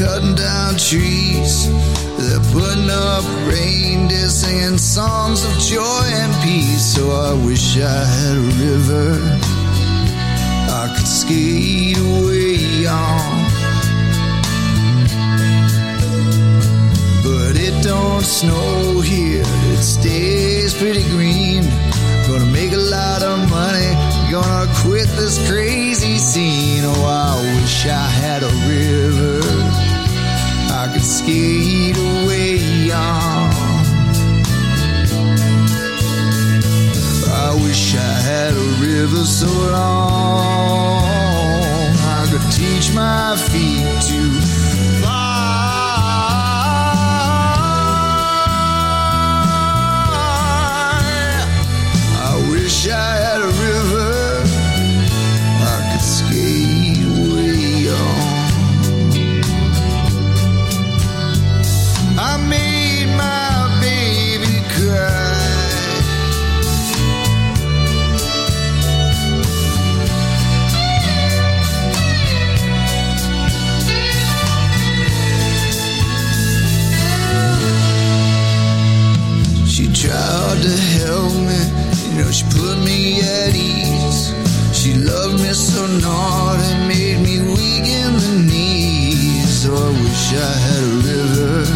Cutting down trees, they're putting up reindeer, singing songs of joy and peace. So I wish I had a river I could skate away on, but it don't snow here, it stays pretty green. Gonna make a lot of money, gonna quit this crazy scene. Oh, I wish I had a river I could skate away on. I wish I had a river so long I could teach my feet to fly. I wish I had a river I could skate away on. I made my baby cry. She tried to help me, you know, she put me at ease. She loved me so naughty, made me weak in the knees. Oh, I wish I had a river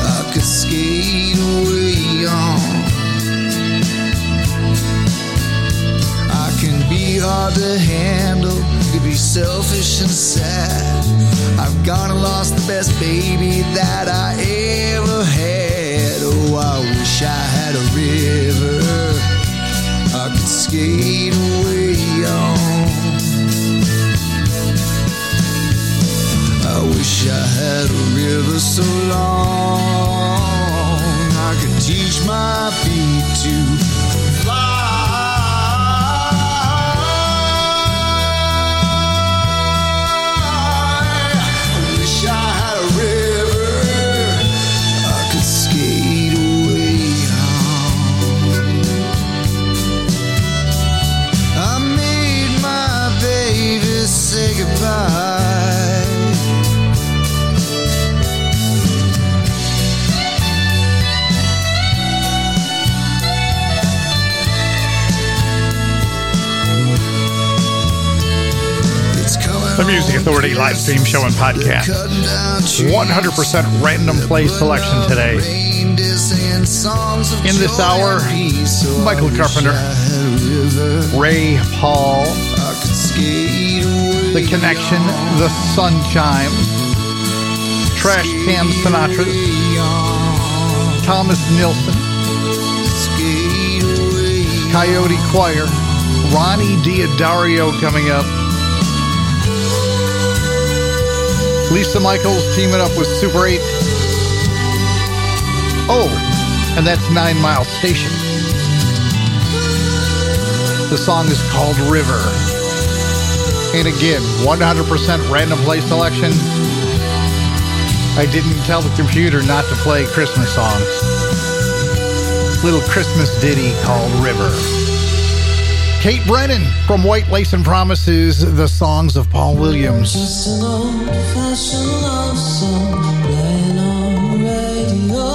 I could skate away on. I can be hard to handle, could be selfish and sad. I've gone and lost the best baby that I ever had. Oh, I wish I had a river I could skate away on. I wish I had a river so long I could teach my feet to fly. I wish I had a river I could skate away on. I made my baby say goodbye. The Music Authority live stream show and podcast. 100% random play selection today. In this hour, Michael Carpenter, Ray Paul, The Connection, The Sun Chimes, Trashcan Sinatra, Thomas Nilsson, Coyote Choir, Ronnie Diodario coming up. Lisa Mychols teaming up with Super 8. Oh, and that's 9 Mile Station. The song is called River. And again, 100% random play selection. I didn't tell the computer not to play Christmas songs. Little Christmas ditty called River. Kate Brennan from White Lace and Promises, the songs of Paul Williams. It's an old-fashioned love song playing on the radio.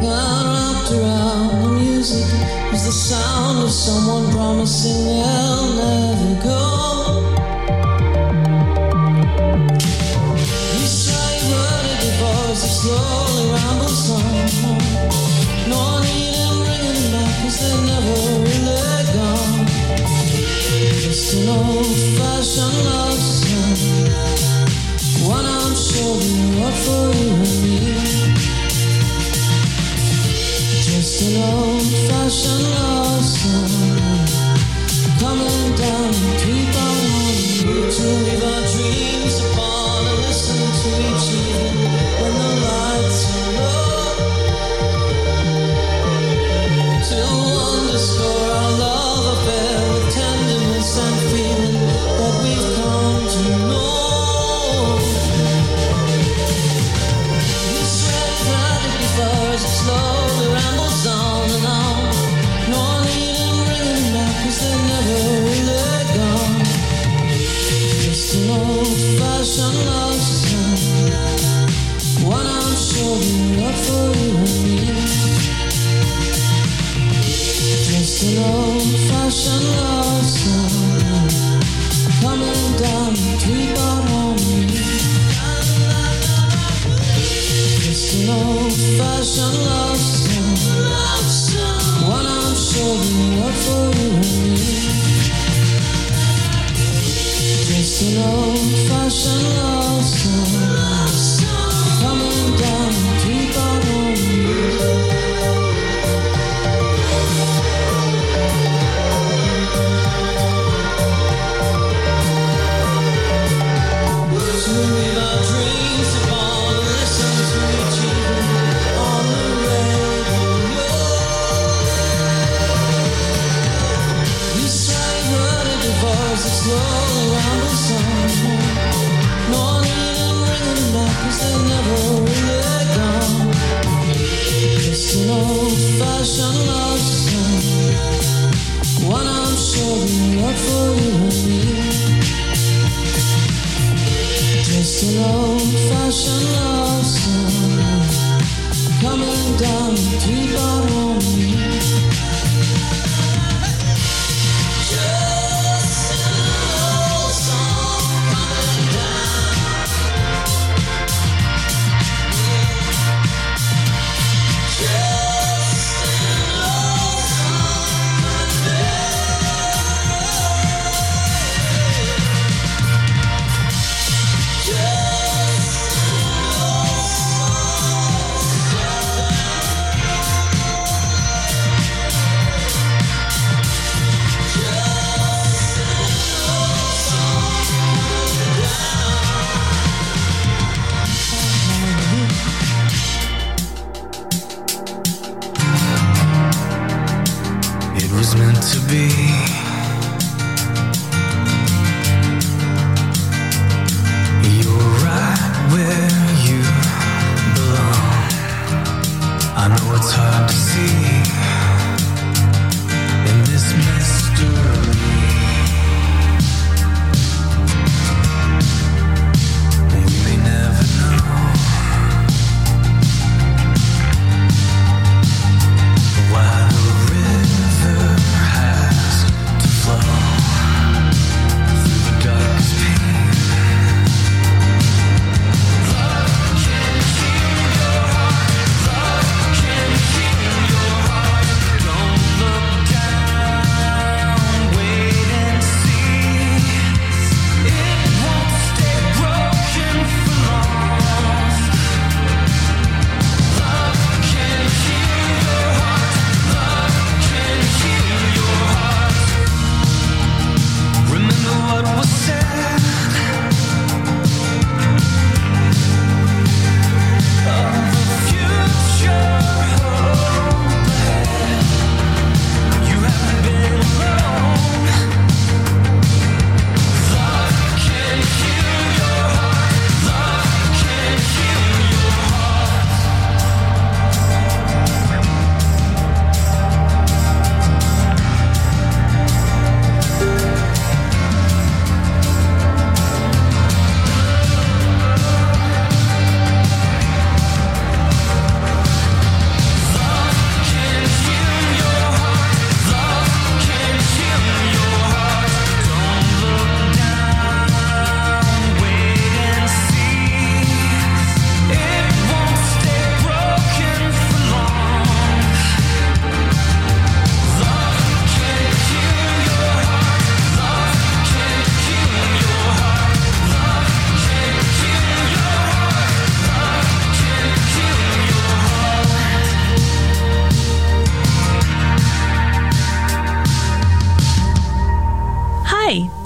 Wrapped around the music was the sound of someone promising they'll never go. An old-fashioned love song, one I'm showing up for you and me.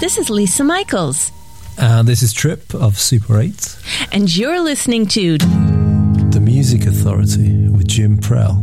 This is Lisa Mychols. And this is Trip of Super 8. And you're listening to The Music Authority with Jim Prell.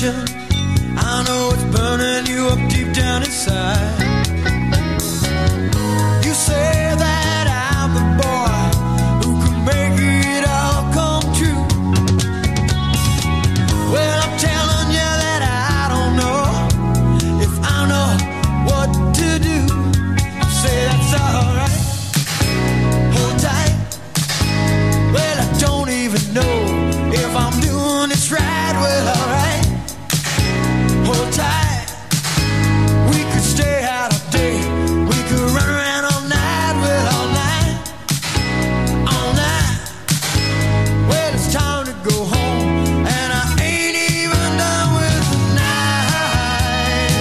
connection. I know it's burning you up deep down inside. You say that I'm the boy who can make it all come true. Well, I'm telling you that I don't know if I know what to do. You say that's alright, hold tight. Well, I don't even know if I'm doing this right. Well, alright, hold tight. We could stay out all day. We could run around all night. Well, all night, all night. Well, it's time to go home, and I ain't even done with the night.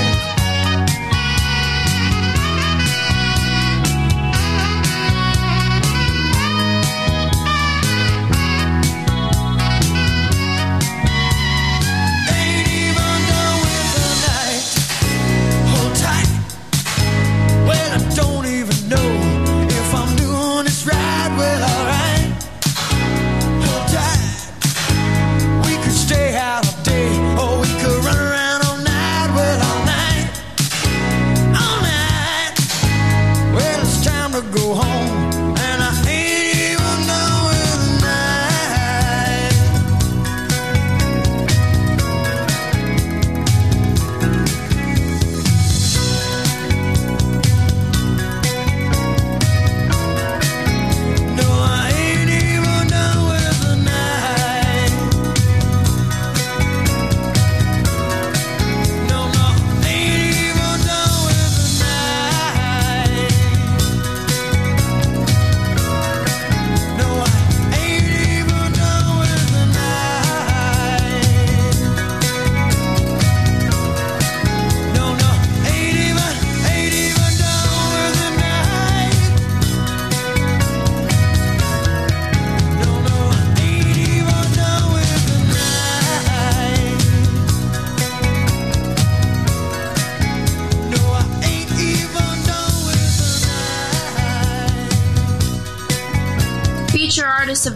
Ain't even done with the night. Hold tight. Well, I don't even know if I'm doing this right. Well, alright, hold tight. We could stay out all day, or we could run around all night. Well, all night, all night. Well, it's time to go home, and I ain't even done with the night. No, I ain't even done with the night. No, no, ain't even done with the night. No, I ain't even done with the night. No, no, ain't even done with the night. No, no, ain't even done with the night. No, I ain't even done with the night. Feature Artist of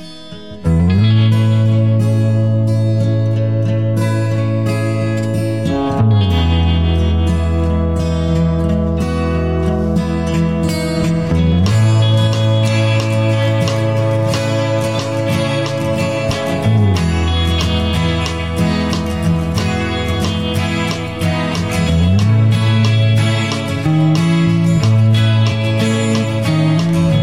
Say goodbye to what we once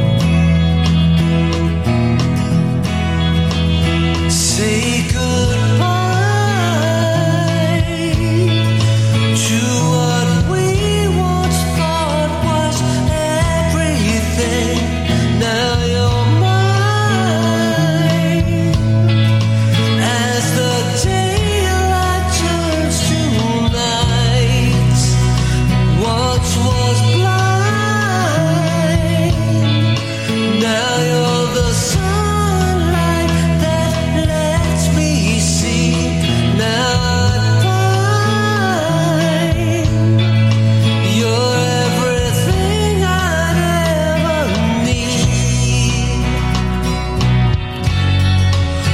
thought was everything. Now you're mine. As the daylight turns to night, what was blind, now you're the sunlight that lets me see. Now I find you're everything I'd ever need.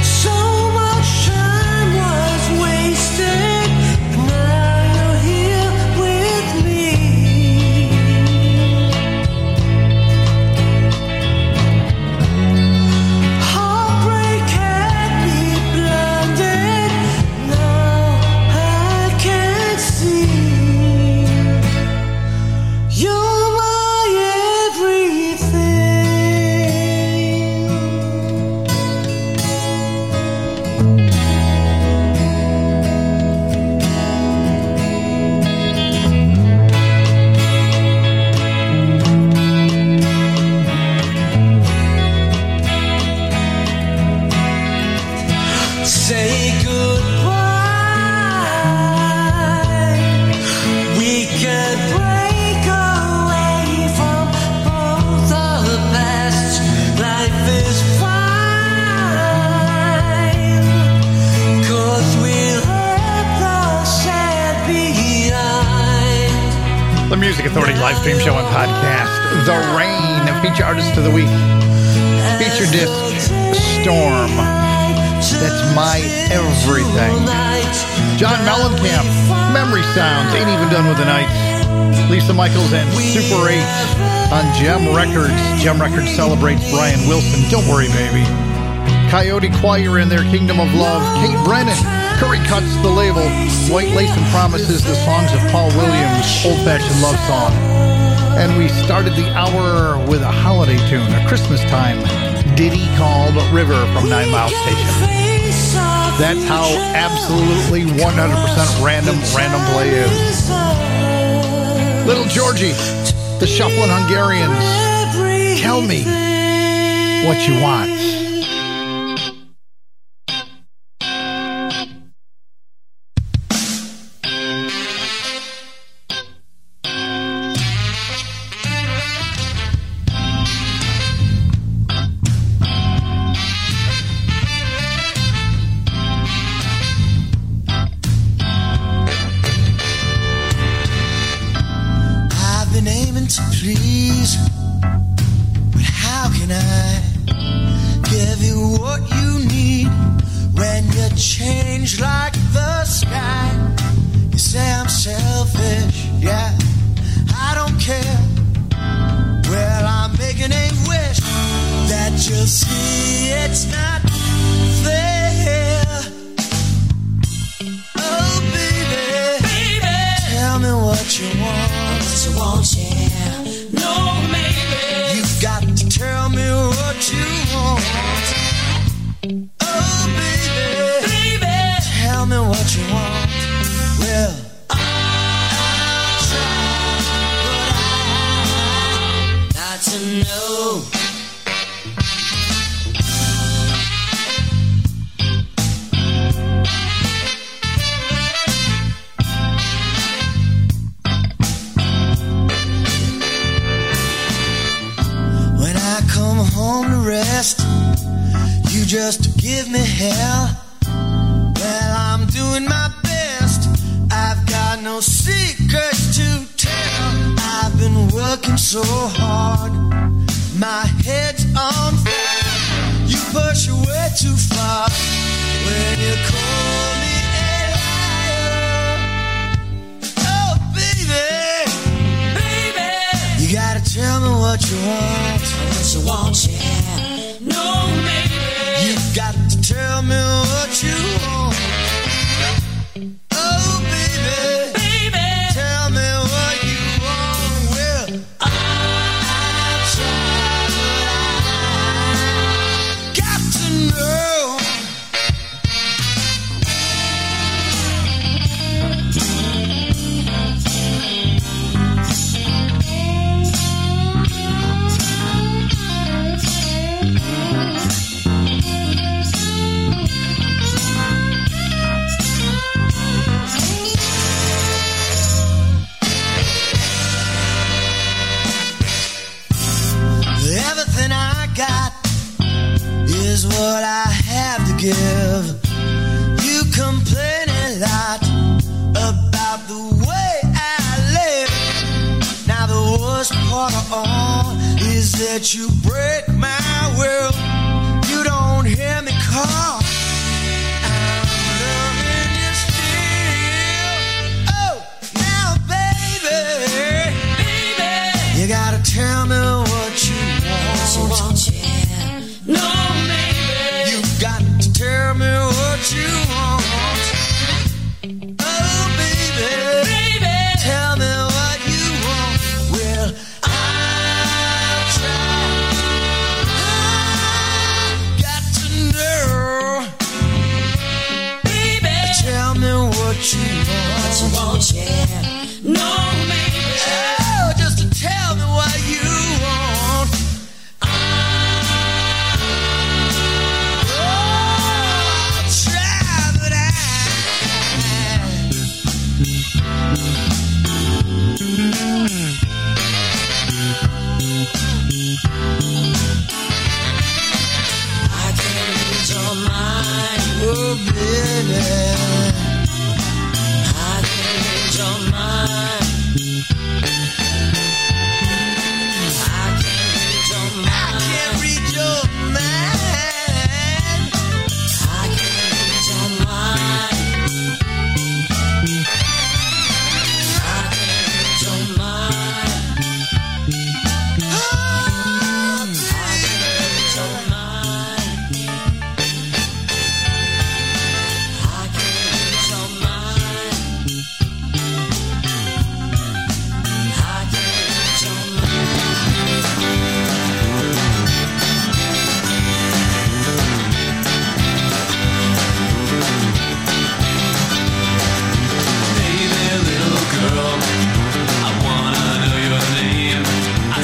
So much time was wasted. Now you're here with me. Heartbreak had me blinded. Now I can see. You're my everything. Say goodbye. We can break away from both our past. Life is fine, 'cause we left the sad behind. The Music Authority live stream show and podcast, The Rain, a feature artist of the week. Feature disc, Storm. That's my everything. John Mellencamp, Memory Sounds, Ain't Even Done With The Night. Lisa Mychols and Super 8 on Gem Records. Gem Records celebrates Brian Wilson. Don't worry, baby. Coyote Choir in their Kingdom of Love. Kate Brennan, Curry Cuts, the label. White Lace and Promises, the songs of Paul Williams, old-fashioned love song. And we started the hour with a holiday tune, a Christmas time ditty called River from 9 Mile Station. That's how absolutely 100% random play is. Little Georgie, the Shufflin' Hungarians, Tell Me What You Want.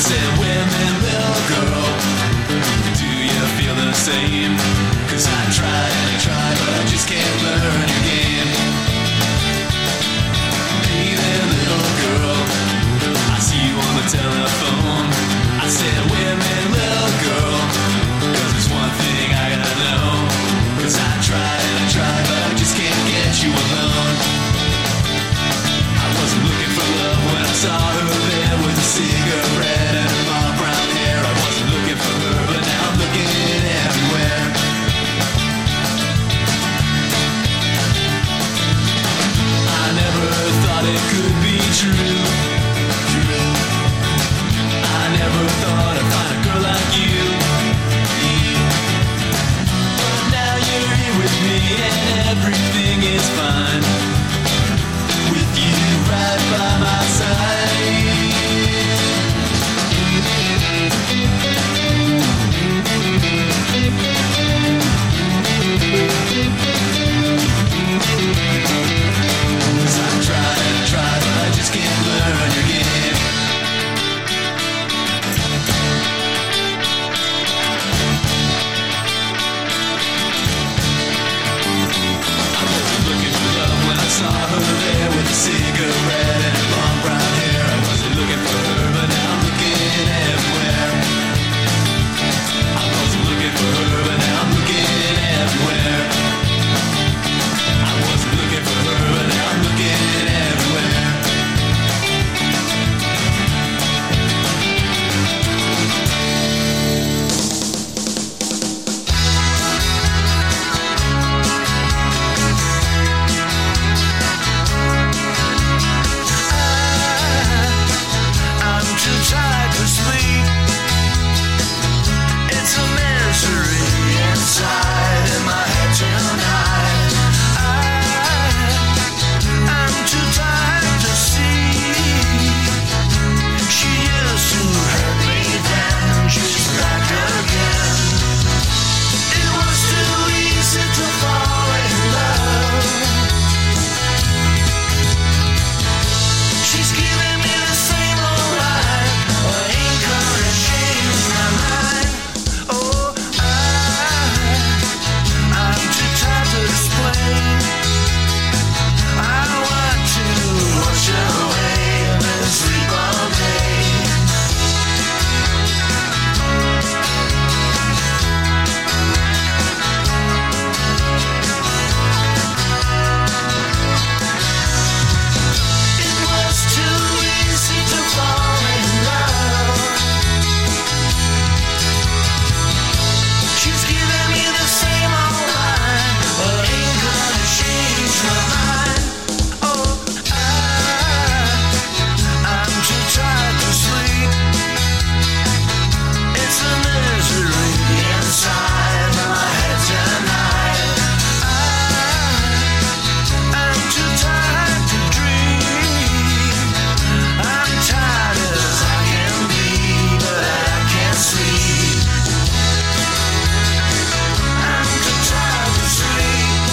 said, women will grow. Do you feel the same? Cause I try and I try, but I just can't learn your game. Hey there, little girl, I see you on the telephone. I said, women will grow. Cause there's one thing I gotta know. Cause I try and I try, but I just can't get you alone. I wasn't looking for love when I saw her there with a cigarette and her long brown hair. I wasn't looking for her, but now I'm looking everywhere. I never thought it could be true. I never thought I'd find a girl like you. But now you're here with me and everything is fine. With you right by my side. Cause I try and I try, but I just can't learn your game. I wasn't looking for love when I saw her there with a cigarette and long brown hair. I wasn't looking for her, but now I'm looking everywhere. I wasn't looking for her, but now I'm looking everywhere. I wasn't looking for her, but now I'm looking everywhere. I'm too tired to sleep. It's a misery inside and my head tonight. I'm too tired to see. She used to hurt me then, she's back again. It was too easy to fall in love. She's giving me the same old lie, or encouraging my mind. Oh, I'm too tired to explain. I want to wash away and sleep all day. It was too easy to fall in love. She's giving me the same old line, but ain't gonna change my mind. Oh, I'm too tired to sleep. It's a misery inside my head tonight. I'm too tired to dream. I'm tired as I can be, but I can't sleep. I'm too tired to sleep.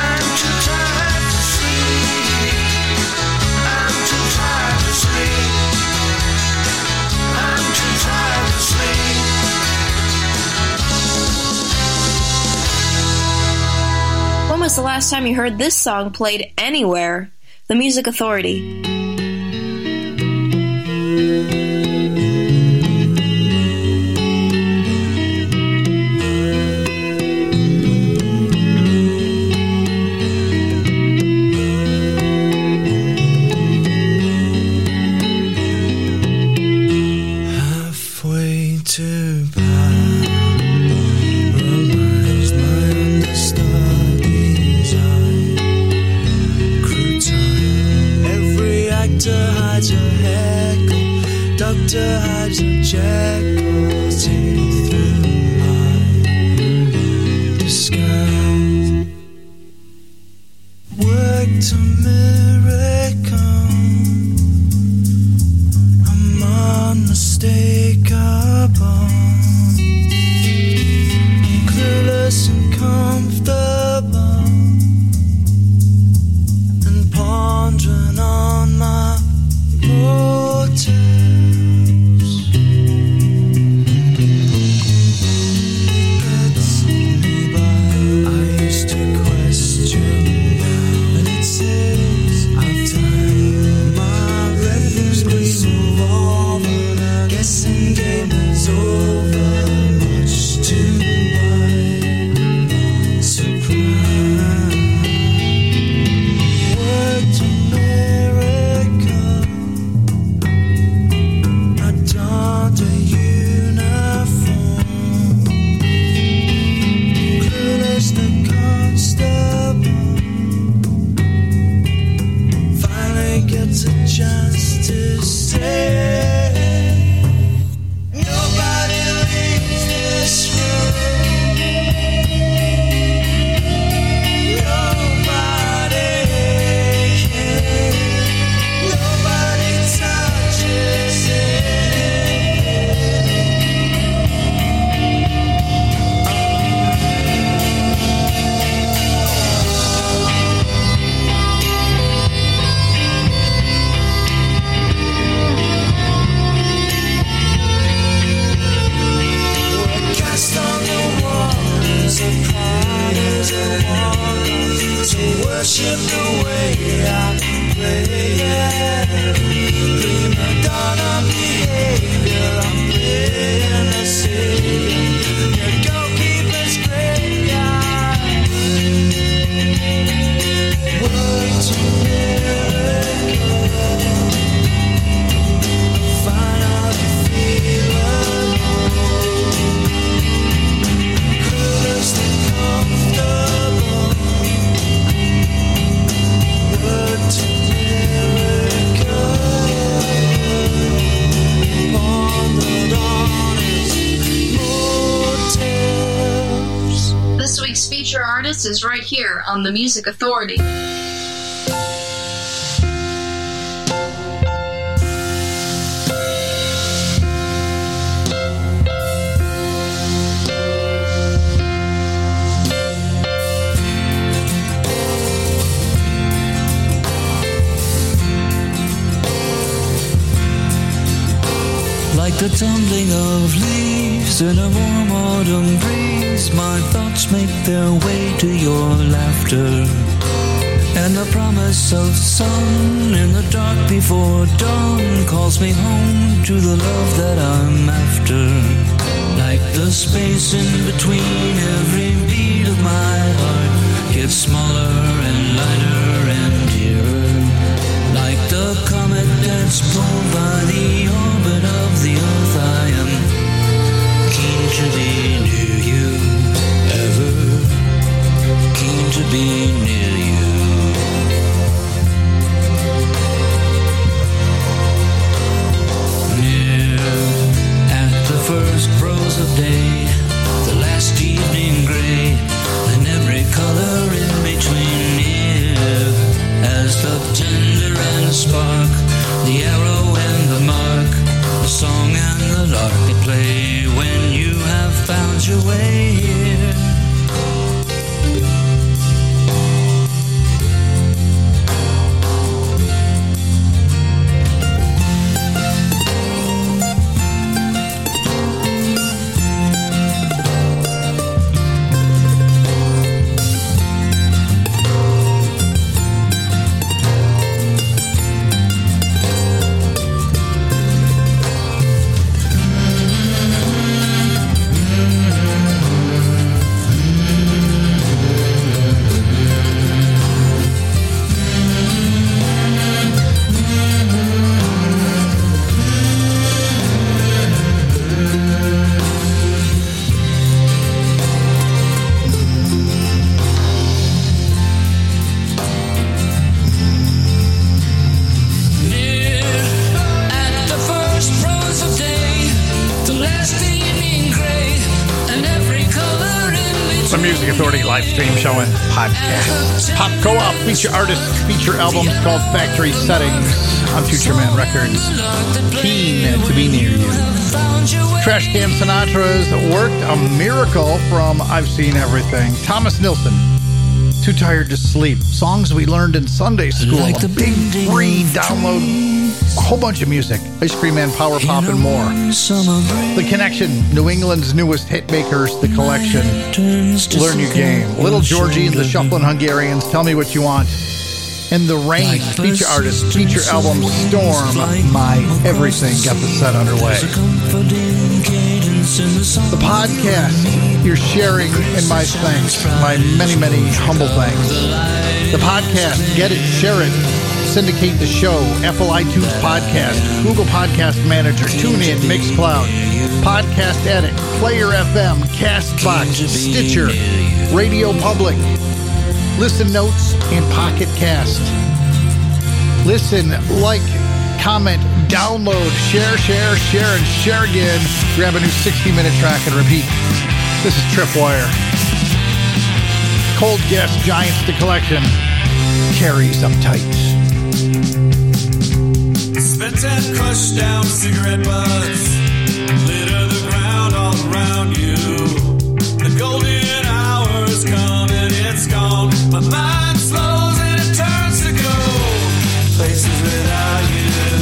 I'm too tired to sleep. I'm too tired to sleep. I'm too tired to sleep. When was the last time you heard this song played anywhere? The Music Authority. Halfway to Paradise reminds my understudy's eye. Crew time. Every actor hides a heckle. Doctor hides a jackal. Take through my disguise. Worked a miracle. I'm unmistakable. Clueless and comfortable. And pondering on my motive. artist is right here on the Music Authority. Like the tumbling of leaves in a warm autumn breeze, my thoughts make their way to your laughter, and the promise of sun in the dark before dawn calls me home to the love that I'm after. Like the space in between every beat of my heart gets smaller and lighter and dearer, like the comet that's pulled by the orbit of the earth. I am keen to be near you, ever keen to be near you. Near at the first rose of day, the last evening gray, and every color in between. Near as the tender and the spark, the arrow and the mark, the song and the lark that play when you have found your way here. Podcast. Pop Co-Op feature artist feature albums called Factory Settings on Future Man Records. Keen to be near you. Trashcan Sinatra's Worked a Miracle from I've Seen Everything. Thomas Nilsson, Too Tired to Sleep. Songs we learned in Sunday school. Like the big free download. A whole bunch of music. Ice cream and power pop and more. The Connection, New England's newest hit makers, The Collection. Learn Your Game. Little Georgie and the Shufflin' Hungarians, Tell Me What You Want. And The Rain, feature artist, feature album Storm, My Everything got the set underway. The podcast, your sharing and my thanks, my many, many humble thanks. The podcast, get it, share it. Syndicate the show, Apple iTunes Podcast, Google Podcast Manager, Tune In, Mixcloud, Podcast Addict, Player FM, Castbox, Stitcher, Radio Public, Listen Notes, and Pocket Cast. Listen, like, comment, download, share, and share again. Grab a new 60-minute track and repeat. This is Tripwire. Cold Gas Giants, The Collection, Carries Uptight. Spent and crushed down cigarette butts, litter the ground all around you. The golden hour's come and it's gone. My mind slows and it turns to go places without you.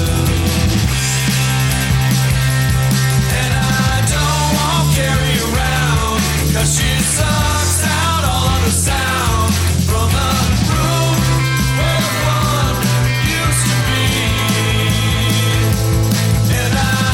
And I don't want Carrie around, 'cause she sucks out all of the sound from the room. And I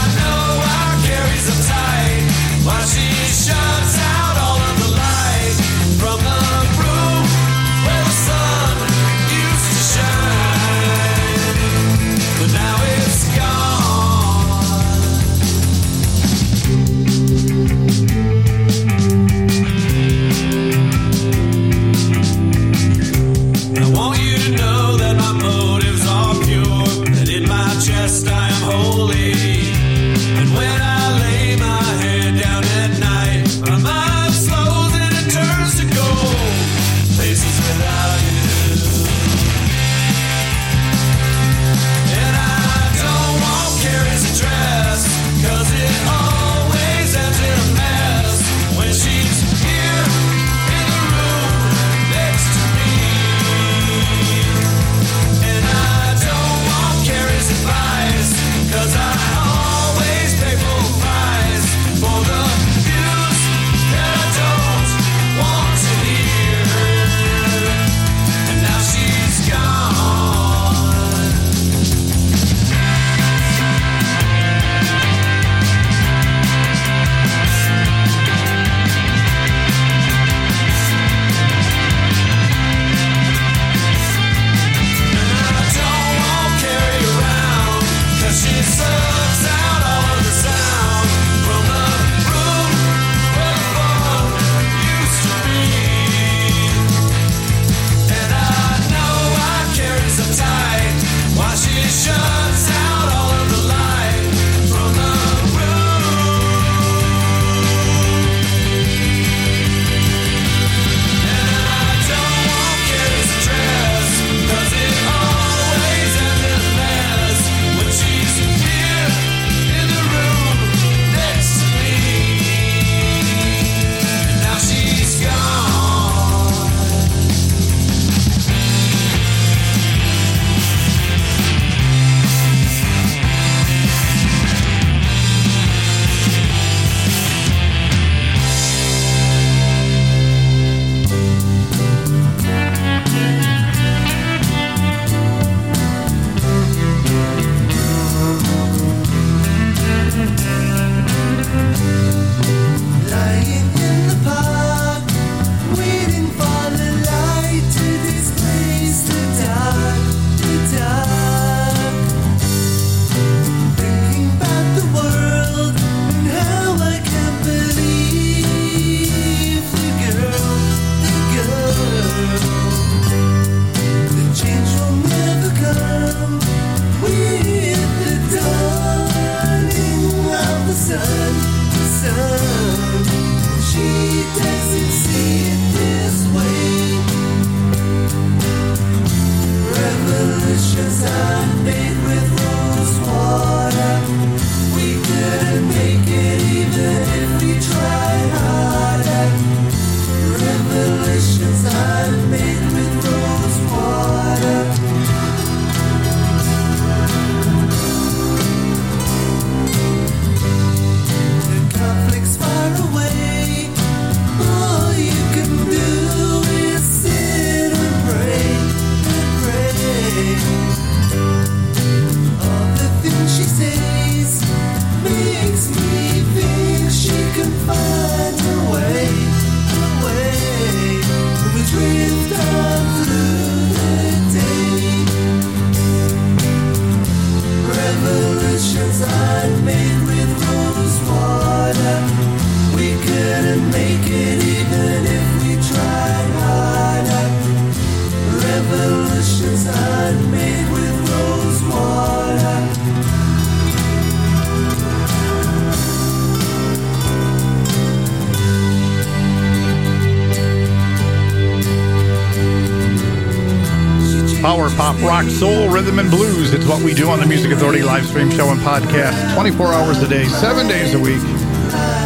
power, pop, rock, soul, rhythm, and blues. It's what we do on the Music Authority live stream show and podcast 24 hours a day, 7 days a week.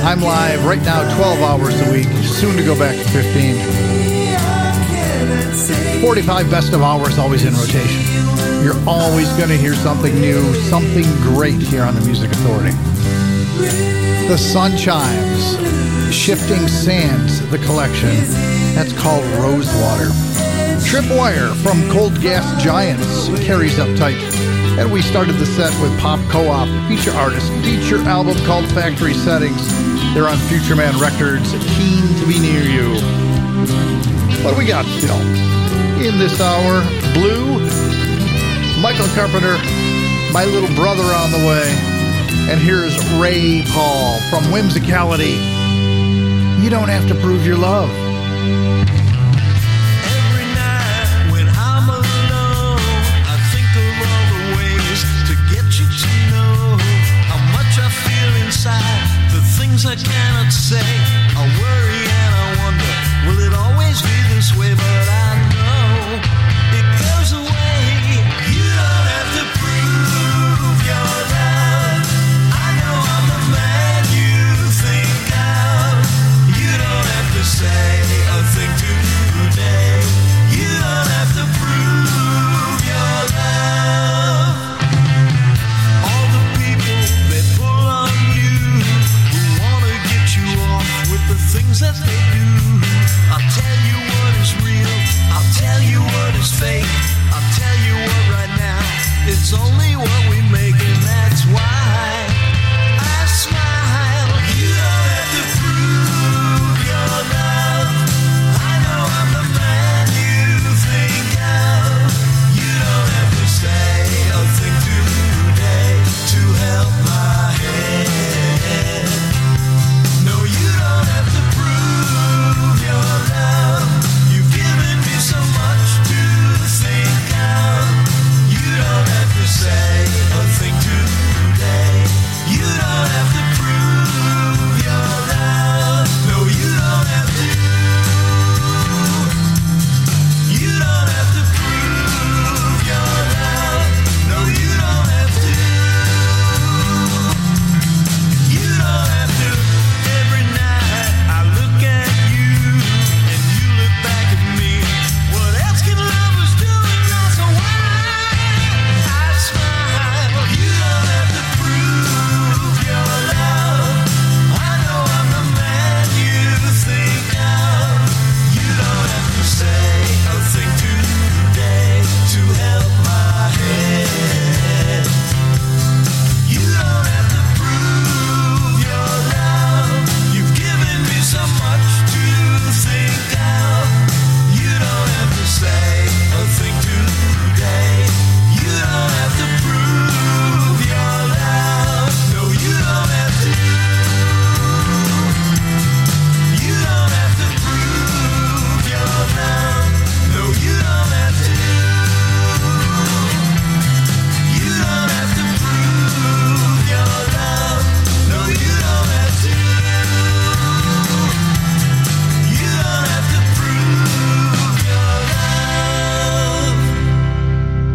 I'm live right now 12 hours a week, soon to go back to 15. 45 best of hours always in rotation. You're always going to hear something new, something great here on the Music Authority. The Sun Chimes, Shifting Sands, the collection. That's called Rosewater. Tripwire from Cold Gas Giants carries Uptight. And we started the set with Pop Co-op, feature artist, feature album called Factory Settings. They're on Future Man Records, Keen to Be Near You. What do we got still? In this hour, Blue, Michael Carpenter, My Little Brother on the way. And here's Ray Paul from Whimsicality. You don't have to prove your love.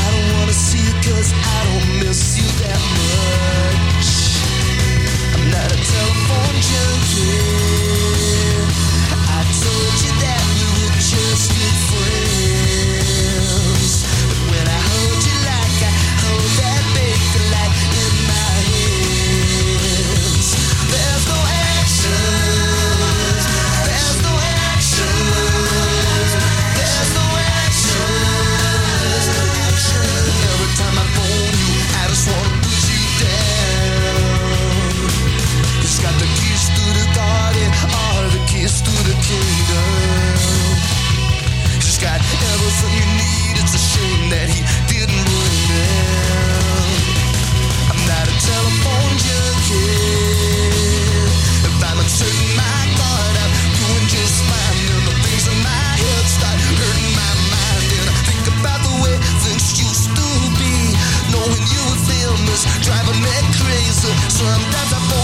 I don't want to see you because I don't miss you that much. I'm not a telephone junkie. I told you that we were just good friends. But when I hold you like I hold that big light in my driving me crazy. Sometimes I fall.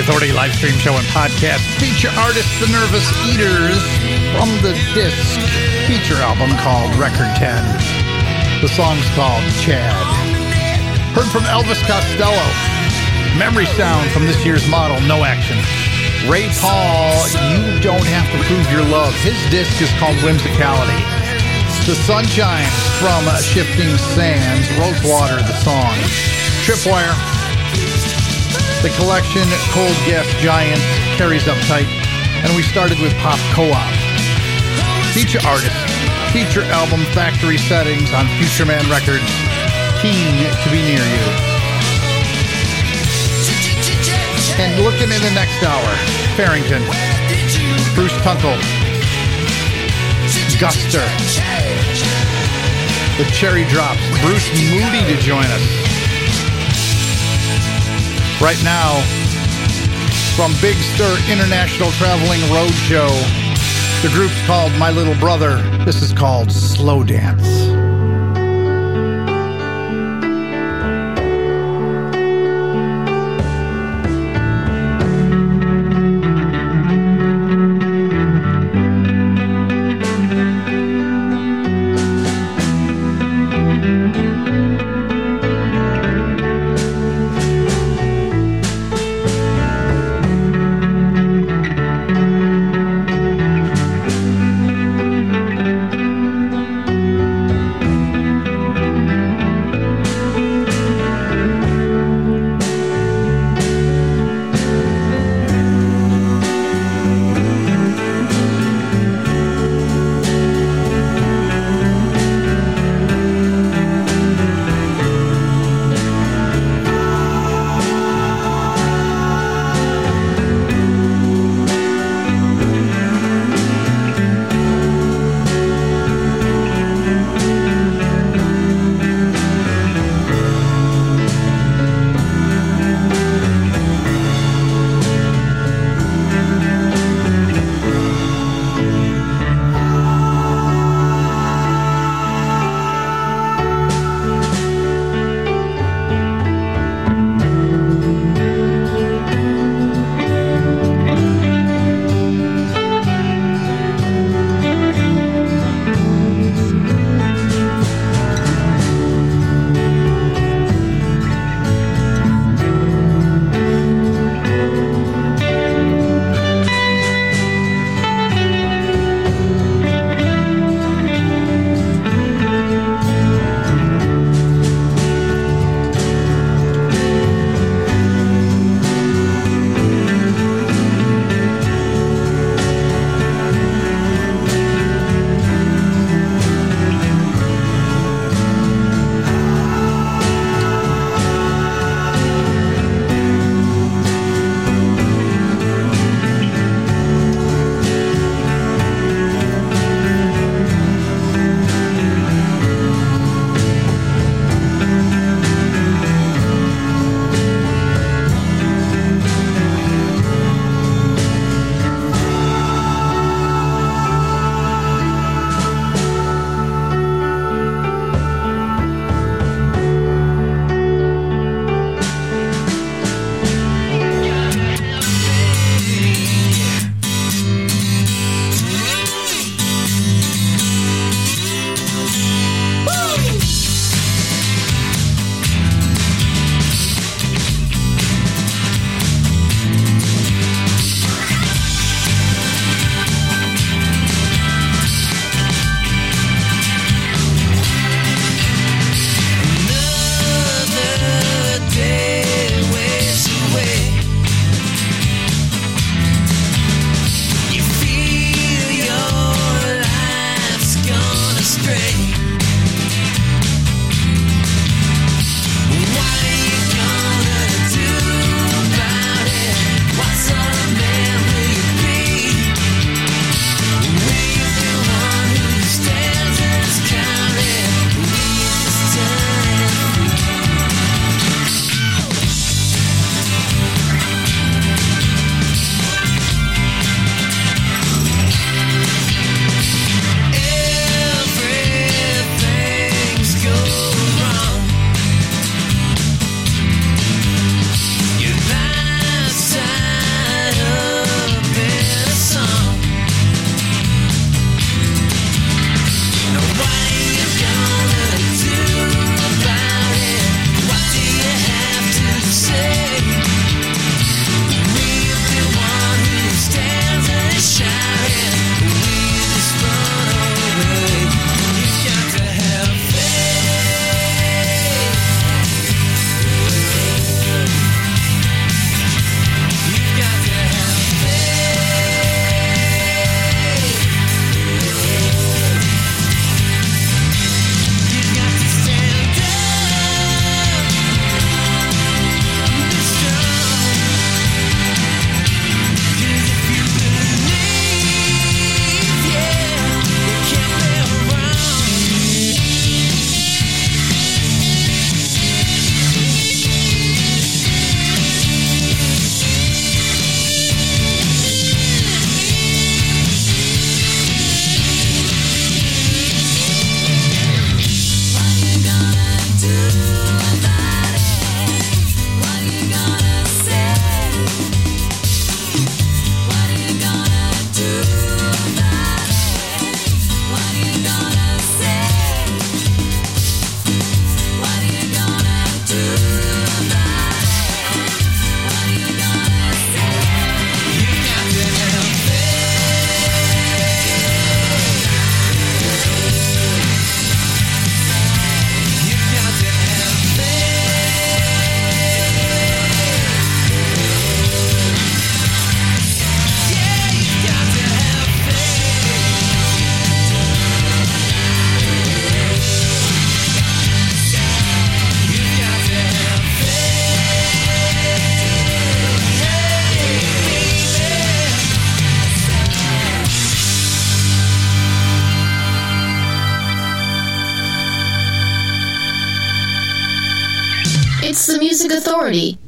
Authority live stream show and podcast feature artist The Nervous Eaters from the disc feature album called Record 10. The song's called Chad. Heard from Elvis Costello. Memory Sound from this year's model, No Action. Ray Paul, You Don't Have to Prove Your Love. His disc is called Whimsicality. The Sun Chimes from Shifting Sands. Rosewater, the song. Tripwire. The Collection, Cold Gas Giants, Carries Uptight, and we started with Pop Co-Op. Feature artist, feature album, Factory Settings on Future Man Records, Keen to Be Near You. And looking in the next hour, Farrington, Bruce Tunkel, Guster, The Cherry Drops, Bruce Moody to join us. Right now, from Big Stir International Traveling Roadshow, the group's called My Little Brother. This is called Slow Dance. It's the Music Authority.